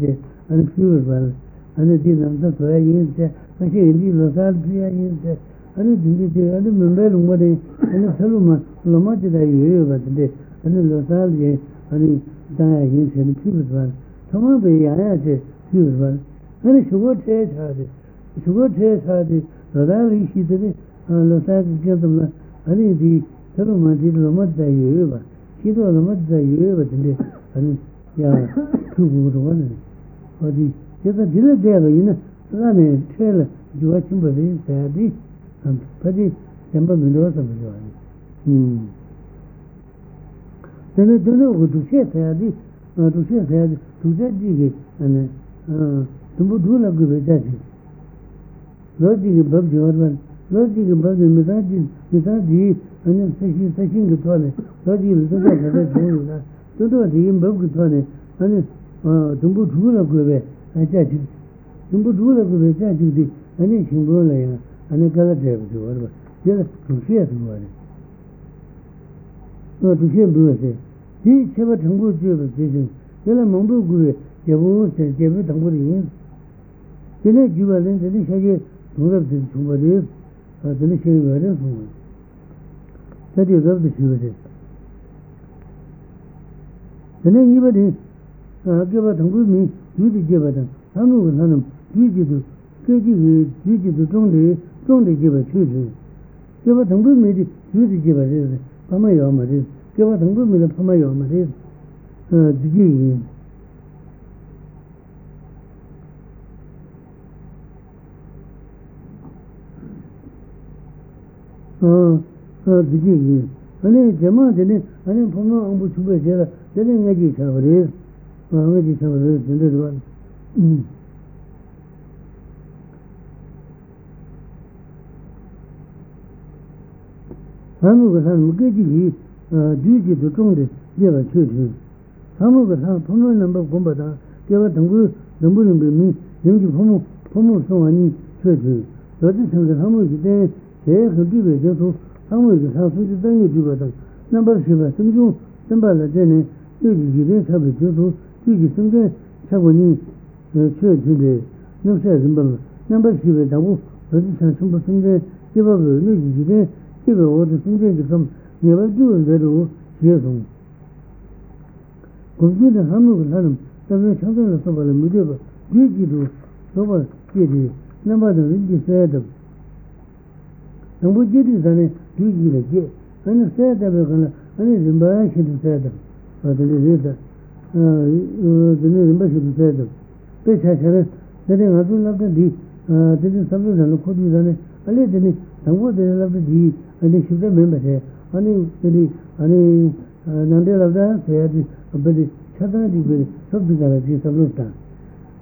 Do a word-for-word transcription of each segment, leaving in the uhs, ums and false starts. and pure and the din of the prayer in the machine local prayer in the and the din and the member what and the saluma lomati da you but the and the local and the die in the pure one tamam be ya the pure one and the sugar says how the sugar says how the radar is the local get the and the saluma did lomat da you but she do lomat da you but the and ya two one or the Because the dinner there, you know, running trail, you watching by this, Saturday, and Paddy, Temple Mendoza. Hm. Then I don't know what to say, Saturday, or to say, Saturday, to judge it, and to put rule of good judging. Lodging above the organ, lodging above the Mizajin, Mizaji, and then fishing, fishing the toilet, lodging the toilet, don't know the imbog the toilet, and to put rule of good. I judge it. You put rule of the judge, and it's in Gola and a color table to whatever. Just to share the word. No, to share Bruce. He chevered some good jurisdiction. Tell a Mambo Guru, Jabu says, Jabu Tamburi in. Then I give a then the Nisha Mura to somebody else, or the Nisha Vada from it. That is of the Shiva. Then I give it in. I give a Tangu me. Judy Jabatan, Hamu Hanum, Judy, Judy, Judy, Tonde, Tonde Jabba children. Jabatan good made Judy Jabba, Pamayamaris, Jabatan good made a Pamayamaris, uh, Judy. Uh, uh, Judy. Only Jama, then, and then Pama Umbuchuba Jella, then I get over Well, it is a little one. Some of us are looking at duty to Tongue, they were children. Some of us are Pomo number Gombata, they were Tangu, the Murum be me, then you Pomo, Pomo, so I need children. But this is how much they could give a gentle, how much the house is done with you. Number Shiva, some you, number the Jenny, you didn't have a gentle. Somewhere, Chavoni, church today, no shares number, number she went out, but this and some Sunday, give up the new today, give her all the Sunday to come, never do a little, she has home. Consider Hamu Hanum, the very children of the Mudiba, Gigi do, Soba, Gigi, number the Rindy Sadam. And what did is on it, Gigi the Gay, and the Sadam, and it's embarrassing to Sadam, but it is. The name of the Pedro. Peshacher, the name of the D, didn't something and could use on it. I let the name, and what they love the D, and they should remember here. Only the only Nandela of the Fair, but the Chatan degree, something like this of Lutan.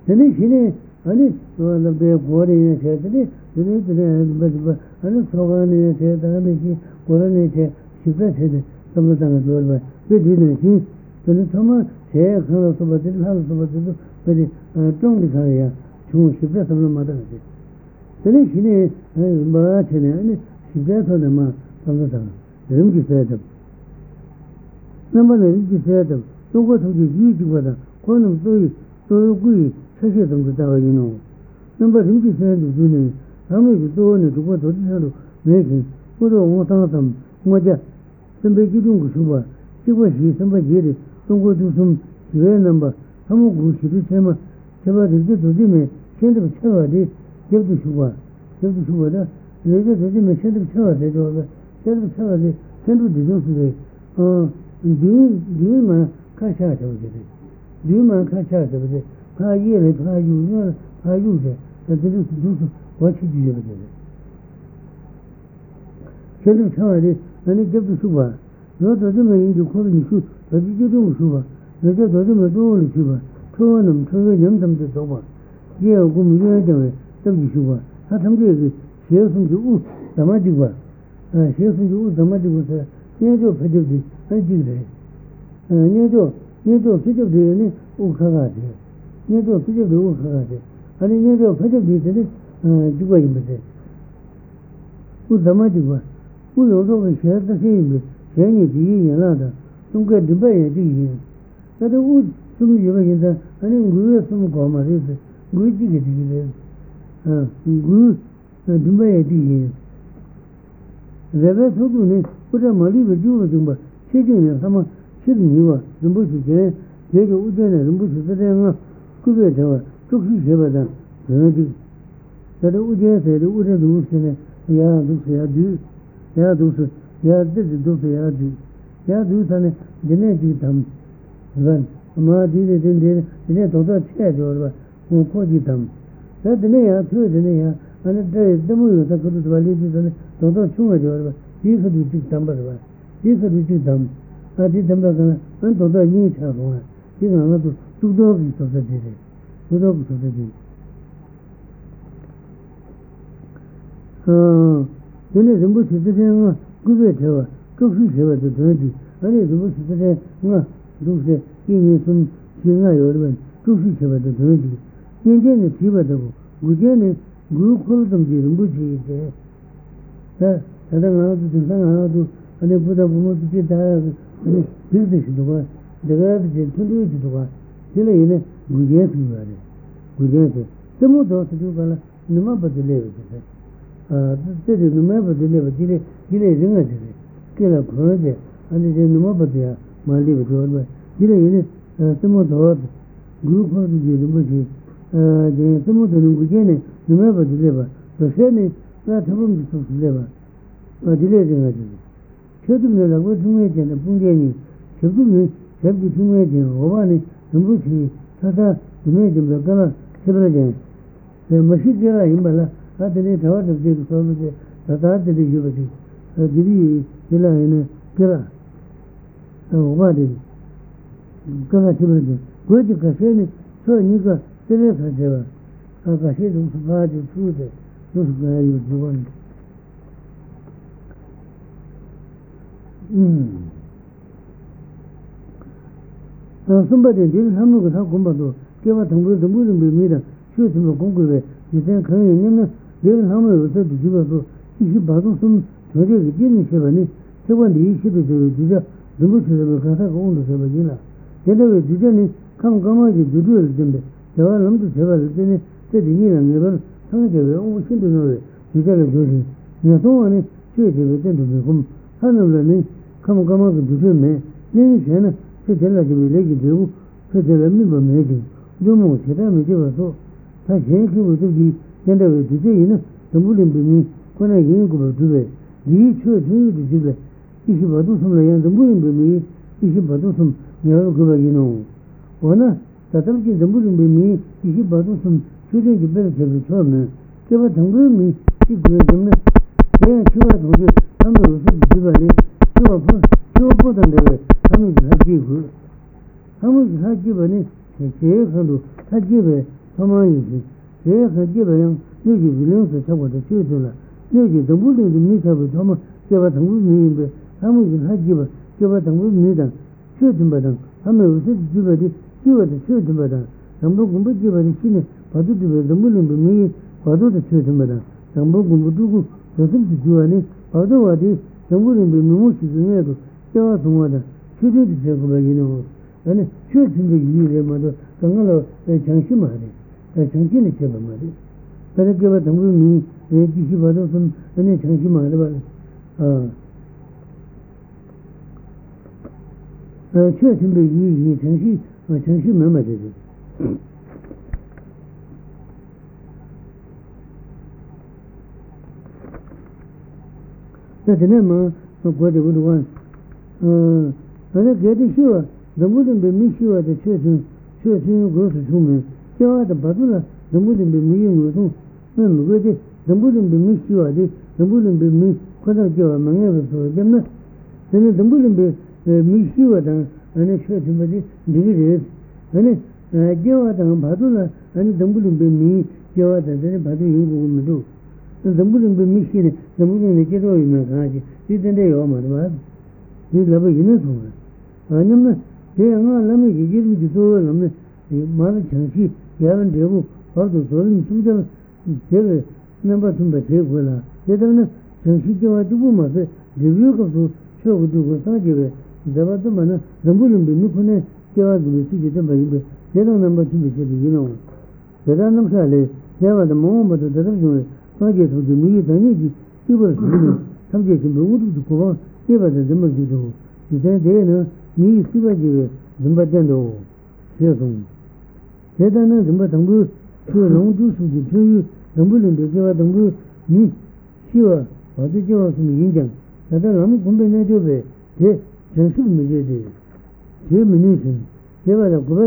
The name she named, and it's one of their quarrying a chair today, the name but I don't so one in a chair, the name she presented some of the time as well, but we didn't see. So the Thomas. Here, Colonel Sobatin, House Sobatin, but the Tongue Carrier, two, she blessed on the mother. The next day, Barachene, she blessed on the mother of the town. The Rimki Fatum. Number the Rimki Fatum, don't go to the huge water, Colonel Zoe, Torogui, Chashism with our, you know. Number Rimki Fatum, Junior, how much you don't to go to the shadow, making, put on one thousand, Moja, somebody didn't go to she was she, somebody did it. Don't go to some severe number. Hamu Gushi to Chema, Cheva to Jimmy, Send of Cheva, they gave to Shuba, gave to Shubada, later to Jimmy, Send of Cheva, they over, Send of Cheva, they sent to the Josuke. Oh, Duma Kashat of it. Duma Kashat of it. Pa Yele, Pa Yu, Pa Yuja, and they used to do what she did with it. Send of Cheva, and it gave to Shuba. Not to Jimmy into calling shoot. But you do, Shuba. Let us do it all, Shuba. Two of them, two of them to Toba. Here, whom you enter, W. Shuba. Hatam Gay, she has some to Oot, the Madiba. She has some to Oot, the Madiba, Nato Pedibdi, and Jigre. Nato, Nato Pedibdi, Ukarate. Nato Pedibdi, Ukarate. And Nato Pedibdi, Jugaimate. Oot the Madiba. Who also shares the same, Jenny, the Yalada. Don't get the bay at the end. But the wood, some yoga in the and guru some goma is guru digit uh guru dumba eti reverse hobu ne pura mali vedu dumba chejune sama chejuniwa dumbu chije jege udene dumbu chije kube dewa tukhi jeba da redu tada uje se uje dusne ya dusya du ya dus ya de dus ya du ya dusane dine ji tam ran ma dine dine dine toda che jorba ko ko ji tam da dine ya thu dine ya ane de demu ta ko dwali dine toda chu jorba ji khadi ji tam barwa ji khadi ji tam adi tam barwa an toda ni cha ho ji na to tu do ji to de tu do to de 어 근데 전부 지들은 그게 되어 그게 되어 되는데 아니 전부 지들은 뭐 루스 이미 좀 지나 여러분 그게 되어 되는데 현재는 집어도 우제는 그룹을 좀 지는 거지 이제 자 다른 나라도 생각하고 아니 보다 보면 이제 다 빌드시도 봐 내가 이제 틀리지도 봐 틀리네 우제 수가래 우제도 너무 더 수가라 너무 버들려 이제 아, 근데 누마 버들네 버들네 길에 쟁아지. 걔가 그러지. 아니 이제 누마 버들야. 말리 버들. 길에 얘네 스모 더 그룹으로 이제 뭐지? 아, 이제 스모 되는 거기에는 누마 버들네 봐. 그래서는 나 처음 듣었는데 봐. 버들네 쟁아지. 저도면하고 중에 되는 분쟁이 저분이 저기 중에 되는 오반이 전부지. 사다 누마 좀 가라. 세브라지. 내 머시기가 임발라 आदमी था तो देख सो मुझे दादा दिली जो बची दिली जिला है ना करा तो हुआ दिली करा चले गए कोई जो कैसे नहीं सो नहीं का तेरे का जवा का कैसे तुम सुबह जो सूद है तुम सुबह ये जीवन हम्म तो संबंधित जिन हम लोग था कुंभ तो केवल तुम तुम भी मेरा शो तुम कुंभ के जितने कहीं नहीं लेकिन हम उसे दिखा तो इसी बातों से थोड़े गति में से बने सब नीचे पे जो जुजा दुबो से में कथा को उन से बजना तेरे वे जुजे ने कम कम के जुजे जंबे जवान हम तो सेवा लेते ने से दिनी ना मेरे संग के वो उसी तो ने जुजा ने जुजे ना तो ने छे छे बेटे दुबे हम हम ने कम कम के जुजे में नहीं है ना से जला के लेके जो से जला में बने जो मुझे ना मुझे वो था ये कि वो तो 근데 왜 주제는 전부는 비니 권에 인구로 주제 이초 주제 주제 이게 봐도 선례야 전부는 비니 이게 봐도 선 내가 그거 이노 원아 다듬기 전부는 비니 이게 봐도 선 주제 집에 제일 처음에 제가 당분이 이 그거는 제가 추가 도저 한번 무슨 집안에 저 앞으로 저 보던데 한번 가지고 한번 가지고는 제일 그래도 가지고 정말이지 제 가지고는 여기 빌런스 잡고도 주더라. 여기 더불어 미사부 좀 제가 당분인데 아무리 하지고 제가 당분이다. 최준바당 하면 어디 집어디 집어도 최준바다. 전부 공부 집어디 신에 봐도 되고 전부는 미 봐도 최준바다. 전부 공부도 무슨 주안이 봐도 어디 전부는 미무시 중에도 제가 동화다. 최준도 제가 얘기는 아니 최준이 이래마도 정말로 정신만이 정신이 제발 말이야. 그렇게 봐 당분이 내 지시 봐도 좀 전에 정신 말해 봐. 어. 어, 최근에 이, 이 정신, 어, 정신 몇 마디 되지. 그래서 내가 또 거기 우리가 어, 내가 걔도 쉬워. 너무든 몇 쉬워도 최근 최근 그것을 주면 저도 바둘라 전부는 미용으로 난 그게 전부는 미치와데 전부는 미 거다 저 망해서 되면 저는 전부는 미치와다 아니 셔츠머리 되게 아니 저와다 바둘라 아니 전부는 미 저와다 전에 바도 용고면도 전부는 미치네 전부는 내게로 있는 가지 이든데 요마마 이 러브 있는 소리 아니면 내가 남이 이기는 주소 남이 많은 정치 यार देखो और तो जोन सुंदर देवे नंबर तुम देखो ना ये तो ना संस्कृति के बाद वो मत रिव्यू को तो शो को तो साजिश है जब तो मैंने जंगल में मुखने diminution, never a great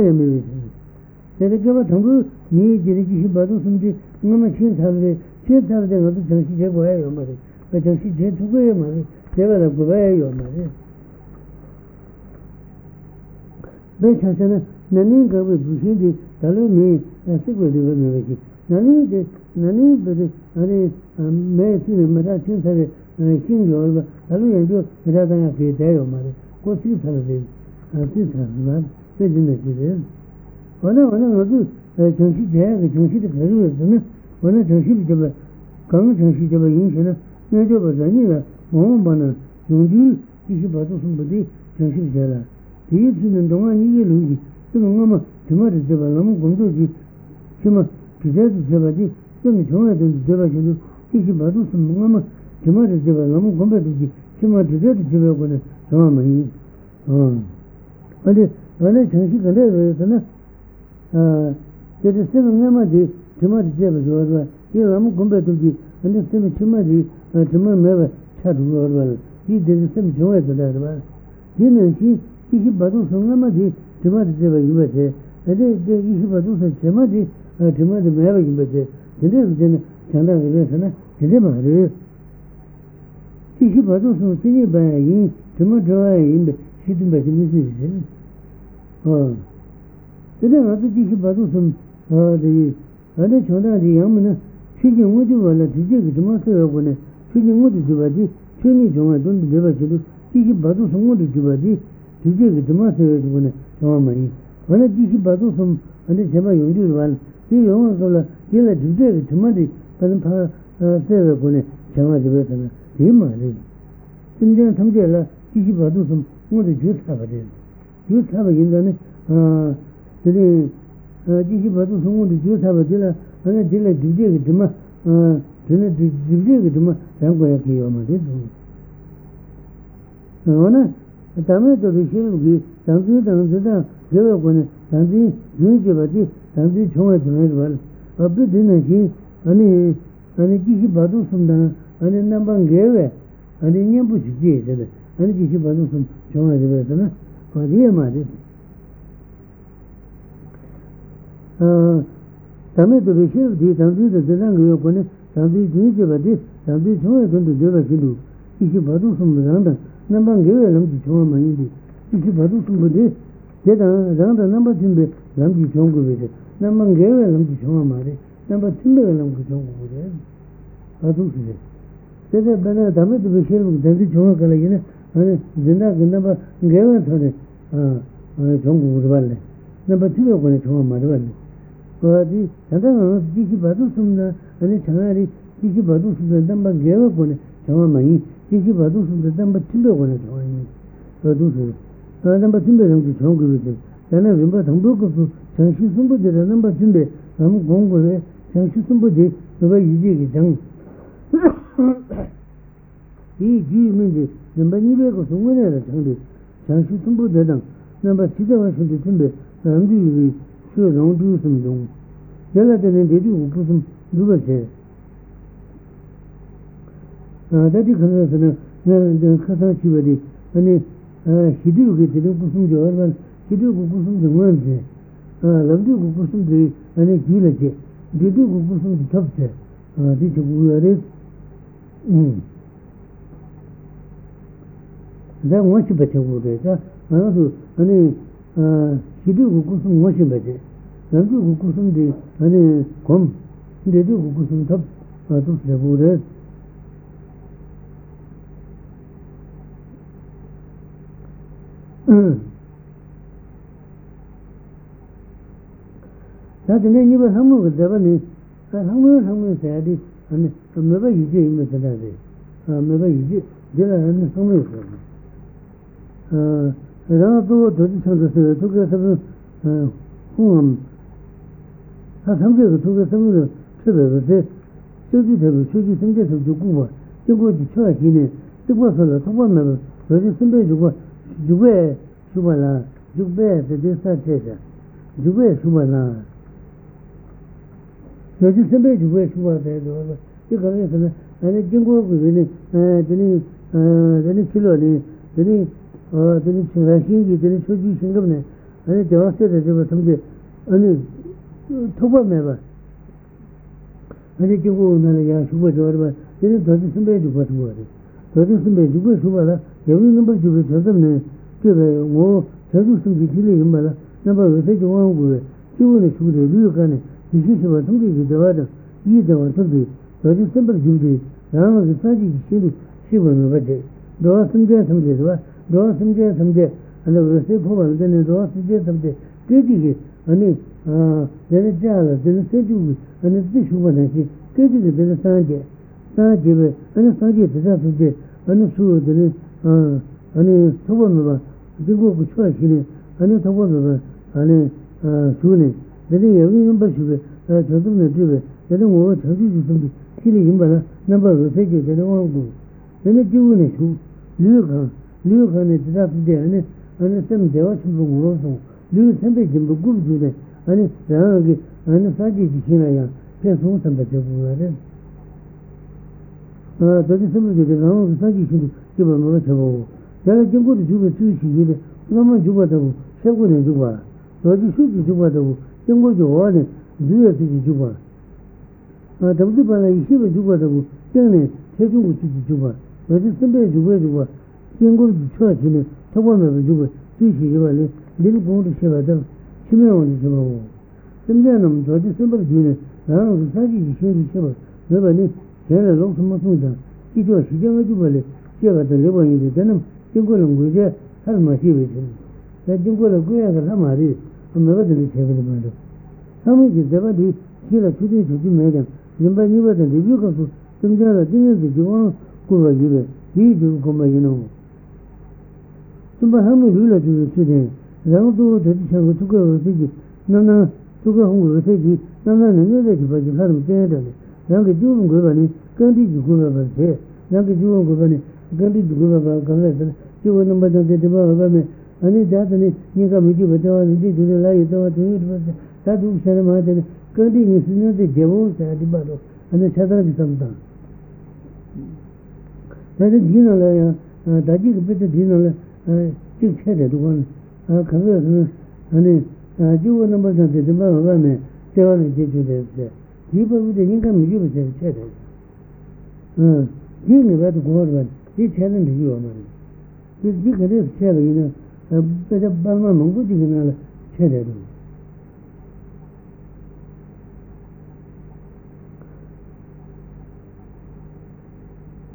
amazing. They give a tongue, me, Jenny, but something, no machines have the chance of the other chance to wear your money, but I see chance to wear money, never a great your money. Bechasana, Naninka will proceed the Talumi and secretly will make it. Nanin did Nanin, but I may see the Mata chance of the King Yorba, Talu and do rather than a few day of money. What's your salary? 아티타만 되는데 원래 원래 모두 정식 대학 정식의 결과였으면 원래 정식이 좀 강한 정식이 좀 인생은 내려 버전이라 몸만 용기 이게 봐도 선배들이 정식이 되라 뒤지는 동안 이게 루지 그럼 엄마 정말 제발 너무 공도지 정말 기대도 제발이 좀 정말 좀 제발이 이게 봐도 선배가 엄마 정말 제발 너무 공부되지 정말 기대도 제발고는 정말 많이 어 근데 원래 정식 그래서는 아 제가 쓰는 남아지 정말 제가 좋아서 이 너무 공부해두지 근데 쓰면 정말이 정말 매번 차도 걸어 이 되는 셈 좋아해서 그래 얘는 이 이게 바로 성남아지 정말 제가 이거지 근데 이게 바로 정말이 정말 매번 이거지 근데 이제는 장난이 되잖아 근데 말이야 이게 바로 성진이 봐야지 정말 좋아해 कितने बच्चे मिलते हैं हाँ इधर आते जिसे बातों से हाँ तो ये अरे छोटा जी यहाँ में ना चीज़ें वो जो वाला चीज़ें कितना सारा बने चीज़ें वो जो बाती चीज़ें जो है तो उन जो बाती तो जिसे बातों से वो जो बाती चीज़ें कितना सारा बने चाव मरी वाला जिसे बातों से अरे जमा योंजू वाला ये यों तो ला ये ला चीज़ें कितना दी पर ना सारा बने चाव जो है ना ये मारे तुम जहाँ समझे ला जिसे बातों से मुझे झूठ था बजे, झूठ था बजे इंदने आह तेरे जिसी बातों से मुझे झूठ था बजे ला अने जिले जुजे के जमा आह जिले जुजे के जमा हमको यह किया हमारे तो वो ना तमें तो विषय की तंत्र तंत्र ता जब वो ने तंत्र झूठ के बजे तंत्र छोंगे छोंगे बाल अब भी दिन है कि अने अने जिसी बातों से मुझे अने ना बंगे हुए अने ये बुझती है तेरे अरे किसी बातों से चौंका दिया था ना और ये हमारे तमें तो विशेष दी तंत्री तो जलांग हुए कोने तंत्री जून के बाद तंत्री चौंका तो तो जला चिलो किसी बातों से मुझे ना बंगे हुए लम की चौंका मानी थी किसी बातों से मुझे ये तो रंग ना बच्चन बे लम की चौंका हुए थे ना बंगे हुए लम की चौंका मारे ना बच्चन बे लम की चौंका हुए आदू से तेरे बना तमें तो विशेष तंत्री चौंका लगी ना अरे जिंदा जिंदा बा गए थोड़े हाँ अरे चंगू उड़वाले ना बच्चे लोग ने चंगा मारवाले तो आदि ज़्यादा ना किसी बातों सुनना अरे चंगा रे किसी बातों सुनना तब बा गए वो ने चंगा मारी किसी बातों सुनना तब बच्चे लोग ने चंगा मारी तो दूसरे तो तब बच्चे लोग ने चंगा करी थी याना विम्बा थंबू को चंशी सुनबो दे रहा ना बच्चे लोग हम गोंगो रे चंशी सुनबो दे तो बा ये के जंग ये जी में दे number nibeko sungwene changde changshi tumbu dedang number chidewa shunde tumbe ramdi yubi shio rongdu sum dong yala tene dedi upu sum duba che dadi khasana sana khasana shiba di ane hidiyo ke tene upu sum jo arban hidiyo ku upu sum jangwan che ramdi ku upu sum de ane gyula che dedi ku upu sum di chab che di chabu yare दा मोच बचे बोले था हाँ तो अने किधर गुकुसुम मोच बचे रंगो गुकुसुम दे अने कम दे दो गुकुसुम तब तो से बोले ना तो नहीं बस हम लोग जब नहीं हम लोग हम लोग शायद अने मैं बस ये ही में चला दे हाँ मैं बस ये जरा अने समझ रहा हूँ हाँ 어 되는 신경이 되는 소지 신경네 아니 대화세를 제가 섬제 아니 토범해 봐 아니 지금 나는 야 주고 저러면 되는 더지 선배 주고 같은 더지 선배 주고 주고라 여기 넘버 주고 저점네 그래 뭐 저도 좀 비틀이 임마라 넘버 어떻게 오고 주고는 주고래 류간에 비시시와 동기기 대화다 이 대화 선배 더지 선배 주고 나와 그 사지 시도 시범을 받대 너 선배 선배 봐 너 선제 선제 아니 그래서 보면 되는 너 선제 선제 되게 아니 아 내가 자라 되는 세주 아니 세주만이 되게 되는 산제 산제 아니 산제 되다 선제 아니 수는 아 아니 저번에 그리고 그 초에 아니 저번에 아니 아 수는 내가 여기 넘버 주에 저번에 주에 내가 뭐 저기 좀 길이 임바나 넘버 세주 되는 거고 내가 주는 수 류가 류간에 들어갔는데 아니 아니 좀 대화 좀 물어서 류 선배 좀 묻고 주네 아니 저기 아니 사지 지키나야 계속 선배 되고는 아 저기 선배 되게 나오 사지 지키고 기본 뭐 저거 내가 경고도 주고 주시기래 그러면 주고도 세고는 주고 저기 수지 주고도 경고 줘네 주에 주지 주고 아 저기 봐라 이십을 주고도 전에 세주고 주지 주고 저기 선배 주고 주고 경고 주어지는 토범을 주고 주시기만에 늘 공을 세워도 치명을 주고 심지어는 저지 선발 주는 나는 사지 신을 세워 내가니 제가 농수만 쏜다 기도 시장을 주고래 제가 더 내버리는데 저는 경고는 그게 할 맛이 있어요 내 경고를 그야가 하마리 내가 들을 세워도 말이야 아무리 대바디 기라 주디 주디 매장 님바니 바다 리뷰가 심지어는 되는데 지원 그거 이래 이 주고만이노 तुम्बा हम रुला जुल सुदे रंग दो जति संग तुका होते जी नन तुका हम होते जी नन नन ने जी बाजी खान के दे रंग जुम गोबा ने कंदी जुगोबा बसे रंग जुम गोबा ने कंदी जुगोबा गंगा से जो नंबर दे दे बाबा में अनि जात ने निका मिजी बतावा जी जुले लाई तो तो ता दु शर्म मा दे कंदी ने सुने दे जेवो सा दी बारो अनि छात्र भी समता दादी जी न ले दादी के बेटे जी न ले 즉 체대 두건 아 그거는 아니 아주 넘버는 되지만 하면 제가는 제주대에 이번에 인간 미주를 제가 체대 음 이는 봐도 고르면 이 체는 되요 말이 이 그래서 체가 이는 제가 발만 먹고 지기나 체대도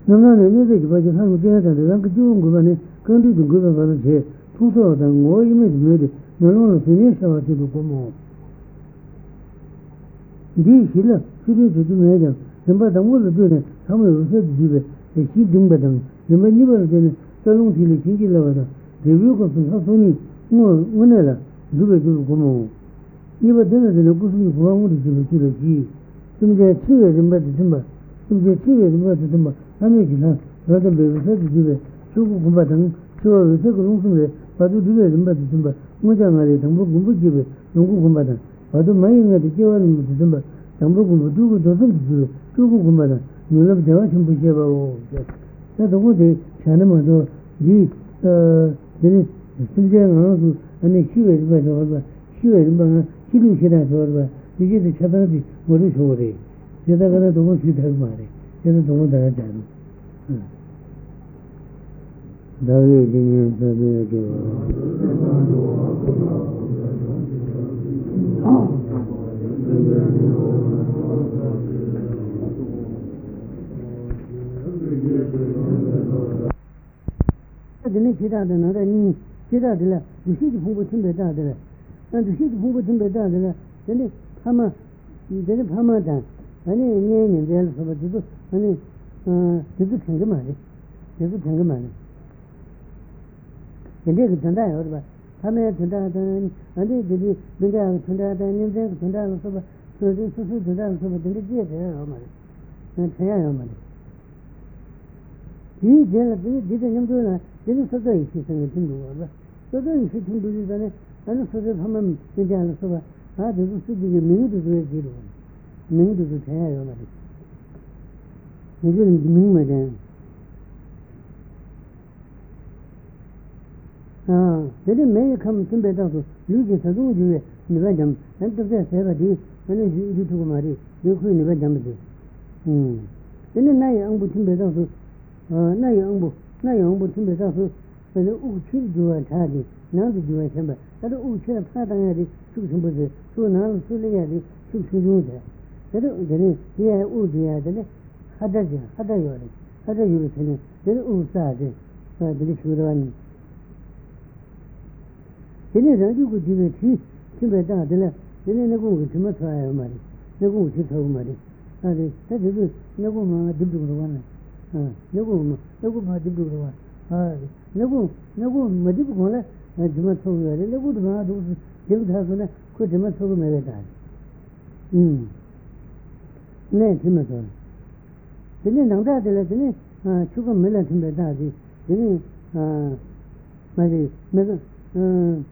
나는 이제 이거 가지고 하면 되는데 그 좋은 거만에 근데 그 거는 제 투서다 뭐 이미지 메리 너는 되게 사와지고 고모 네 실은 실은 되게 메리 넘버 담을 되네 아무 요새 집에 이 등받은 넘버 니버 되네 저런 길이 길이라다 리뷰가 선선히 뭐 오늘아 누가 줄 고모 이거 되는 되는 무슨 고아무리 집에 길이 좀 이제 치에 좀 받지 좀 이제 치에 좀 받지 좀 하면 그냥 저도 배워서 집에 주고 군바당 저 저거 농성에 봐도 되게 좀 봐도 좀 봐. 모장아리 당부 군부집에 농구 군바당 봐도 많이는 되게는 좀 봐. 당부 군부 두고 저선 주고 군바당 놀랍 대화 좀 보셔 봐요. 저도 뭐지 자네만도 이 되는 심장은 아니 쉬어야 되고 봐. 쉬어야 되면 쉬는 시간 줘봐. 이게 차단이 머리 줘래. 제가가 너무 싫다고 말해. 얘는 너무 나가잖아. 다위 진행 사비에 되고 근데 기다다 너는 기다들라 무시지 보고 준비다들라 난 무시지 보고 준비다들라 근데 아마 이제 밤마다 아니 얘는 내가 서버지도 아니 어 계속 생각만 해 계속 생각만 해 아, 근데 매일 감 준비해도 유지 자주 주에 내가 좀 한때 제가 뒤 아니 유튜브 말이 요거 내가 좀 돼. 음. 근데 나이 안부 준비해도 어, 나이 안부. 나이 안부 준비해도 근데 우치 주에 자기 나도 주에 참. 나도 우치에 파다야리 죽은 거지. 소난 소리야리 죽은 거지. 그래도 근데 얘 우지야 되네. 하다지. 하다요. 하다요 되네. 근데 우사지. 아, 근데 그러면 제네 자주고 집에 티 집에 다들 제네 내고 집에 타요 말이 내고 집 타고 말이 아니 다들 내고 막 집으로 가나 아 내고 내고 막 집으로 와 아 내고 내고 막 집으로 가나 집에 타고 가래 내고도 막 집 타서는 그 집에 타고 내려다 음 네, 집에서 제네 남자들 제네 아 조금 멀리 집에 다지 제네 아 맞이 내가 음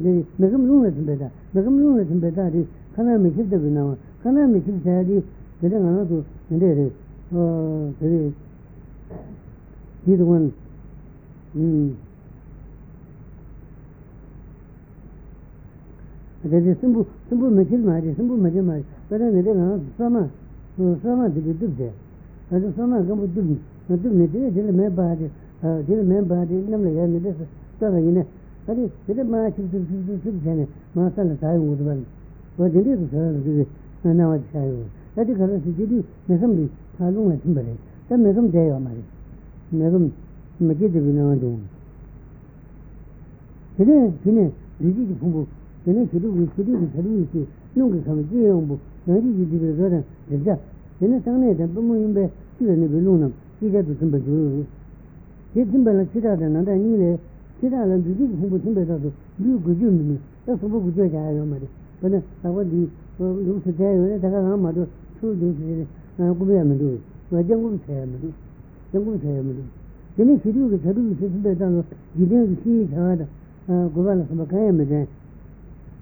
네, 내가 물어는 된다. 내가 물어는 된다리. 하나님이 길도 그나마. 하나님이 길다리. 내가 나도 근데 어, 그 이동은 음. 근데 전부 전부 매질 말이 전부 매질 말. 내가 내가 사마. 사마 되게 되게. 그래서 사마 가면 되게. 근데 내가 제일 매바지. 아, 제일 매바지. 내가 내가 내가 이네. अरे तेरे मां चिप चिप चिप चिप जाने मां सा लगाए उड़ बन वो दिल्ली तो सारा लगे ना वो चाहिए वो अरे घर से दिल्ली मैं कम भी फालू में तुम बने तब मैं कम जाए हमारे मैं कम मजे दे बिना दूँ किने किने दिल्ली की फूंबो किने किलो किलो की चलू की नूं के कम जाए हम बो नरी की दिल्ली का ना देखा किने संगे तब मैं इम्बे किले ने बिलूं ना किले तो तुम बजूं ये तुम बना चिड़ा देना तो नहीं ले 제가는 지금 공부 좀 해서도 유구준이 그래서 보고 제가요 말이 근데 사원이 요새 제가 제가 아마도 수준이 고배하면도 외전군 체험도 전군 체험도 근데 지류가 저도 있으면서 이제 시 저다 고발을 좀 가야 되는데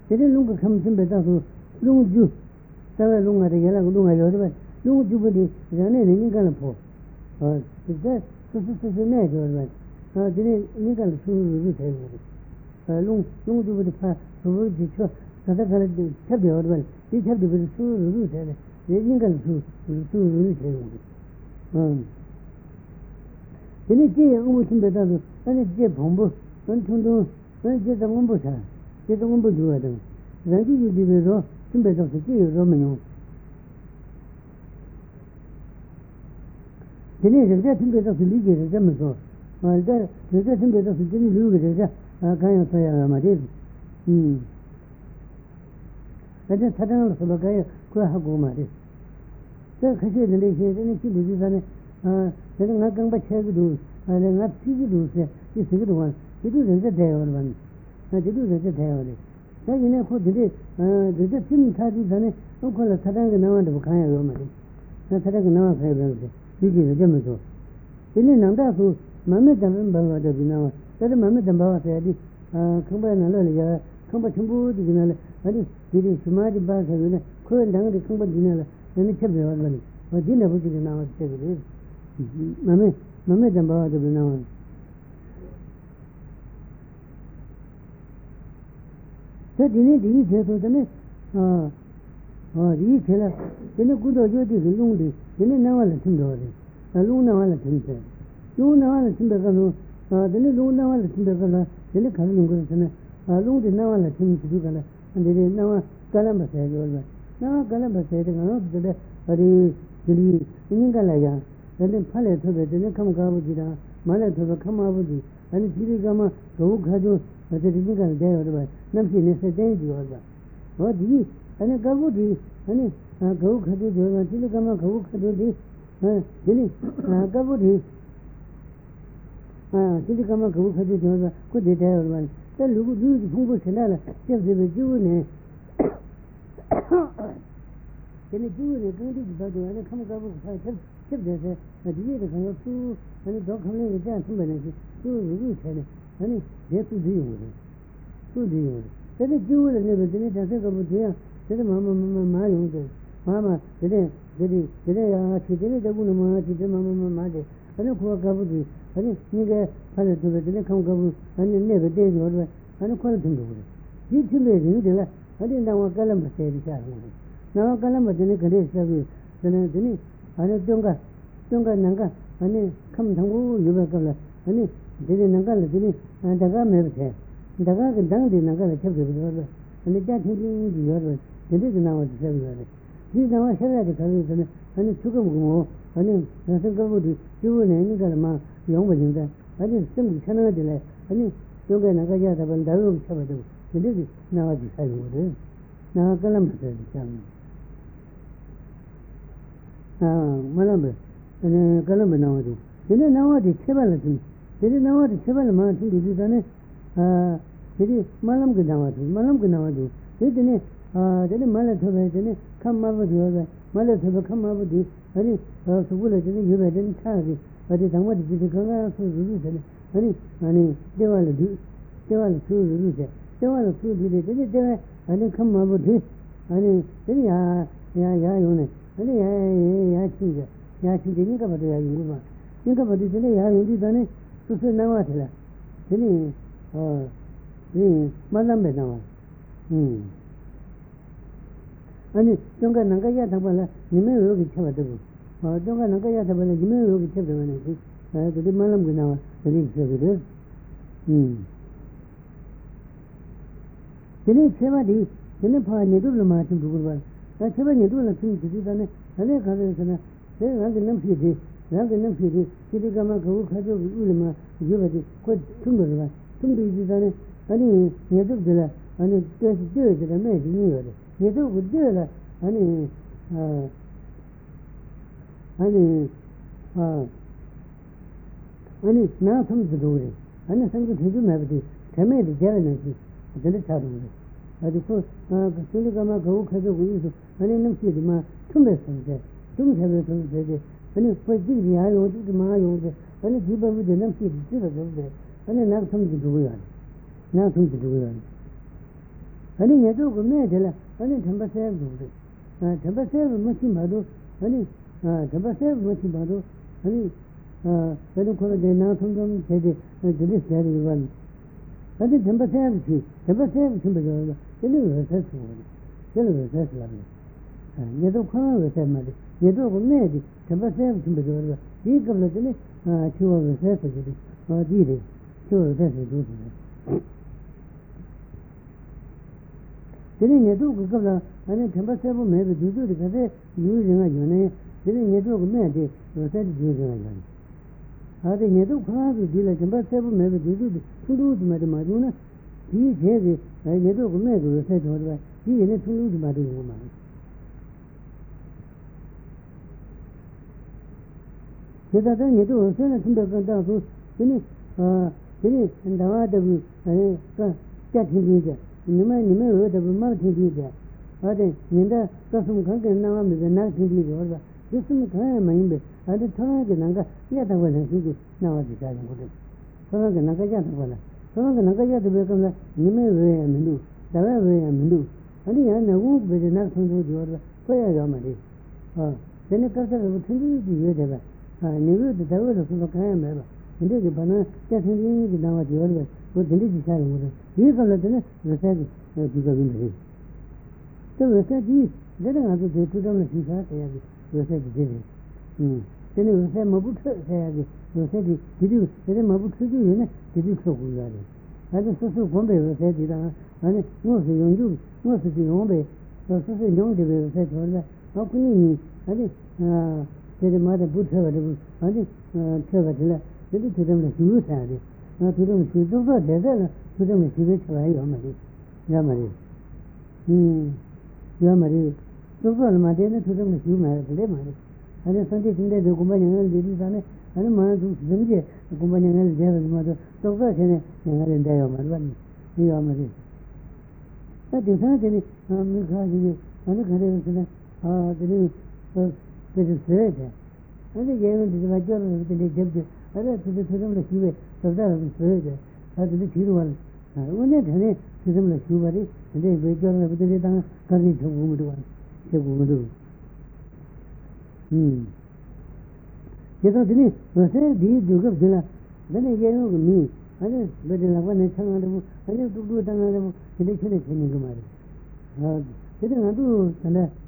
제가 농가 감좀 해서도 농주 제가 농가를 얘랑 농가요 그러면 농주분이 전에 내니까는 포 어, 진짜 수수수네 그러면 아, 근데 내가 수술을 해야 돼. 아, 롱 롱도부터 파 수술을 지쳐 다다가는 탑이 얼마. 이 탑도 수술을 해야 돼. 내가 수술을 해야 돼. 음. 근데 이게 아무 신데다도 아니 이제 본부 전통도 이제 정원부사. 이제 정원부 줘야 돼. 나중에 집에서 준비해서 이제 그러면요. 근데 이제 준비해서 리그에 가면서 말들 제가 생각해서 진짜 누구 제가 가요 써야 말이지. 음. 근데 사단을 써가요. 그 하고 말이지. 저 같이 되는 게 되는 게 무지산에 아, 내가 나간바 체크도 내가 나피기도 세. 이 세기도 와. 이도 이제 대원만. 나 이도 이제 대원이. 자기네 코들이 어, 이제 팀 타지 전에 그걸 사단에 나와도 가요 말이지. 나 사단에 나와 가야 되는데. 이게 이제 뭐죠? 얘네 남다수 마음에 담은 바가도 비나와. 저도 마음에 담바와 해야지. 아, 컴바나 놀이야. 컴바 전부 지나래. 아니, 길이 수마디 바가는 그런 당의 컴바 지나래. 내가 쳐 배워 가지고. 어디나 보지 나와 되게. 마음에 마음에 담바도 비나와. 저 뒤에 뒤에 저도네. 아. 아, 이 제가 근데 구도 저기 흘룽데. 근데 나와는 좀 더래. 흘룽나와는 좀 더. 로나와는 진짜로 아 근데 로나와는 진짜로 근데 가는 거는 아 로드 나와는 진짜로 근데 나와 가는 거야 이거 나와 가는 거야 이거 근데 아니 들이 인간이야 근데 팔에 터베드는 감가부지라 말에 터베 감아부지 아니 지리가마 겨우 가도 근데 인간 돼요 그래 남신에 세대 줘야 어디 아니 가부지 아니 겨우 가도 줘야 지리가마 겨우 가도지 어 지리 가부지 공부는 제대로 또 그전에 내가 된대요 말만 이거 말이 나 대사들이 한 가지는 어느 가지는 아 되는 그래서 세대 근데 얘는 이제 맞잖아 근데 접지 알아 근데 지금은 집에 서다 세대 아들이 뒤로만 오늘 전에 지금은 주말이 근데 외전을 그때 당 거기 정부도 정부도 음 제가 드니 벌써 뒤 조금 지나 내가 얘기하고 미 아니 내가 내가 창하고 아니 두고 당하고 근데 전에 전에 그 말이야 아 제가 나도 전에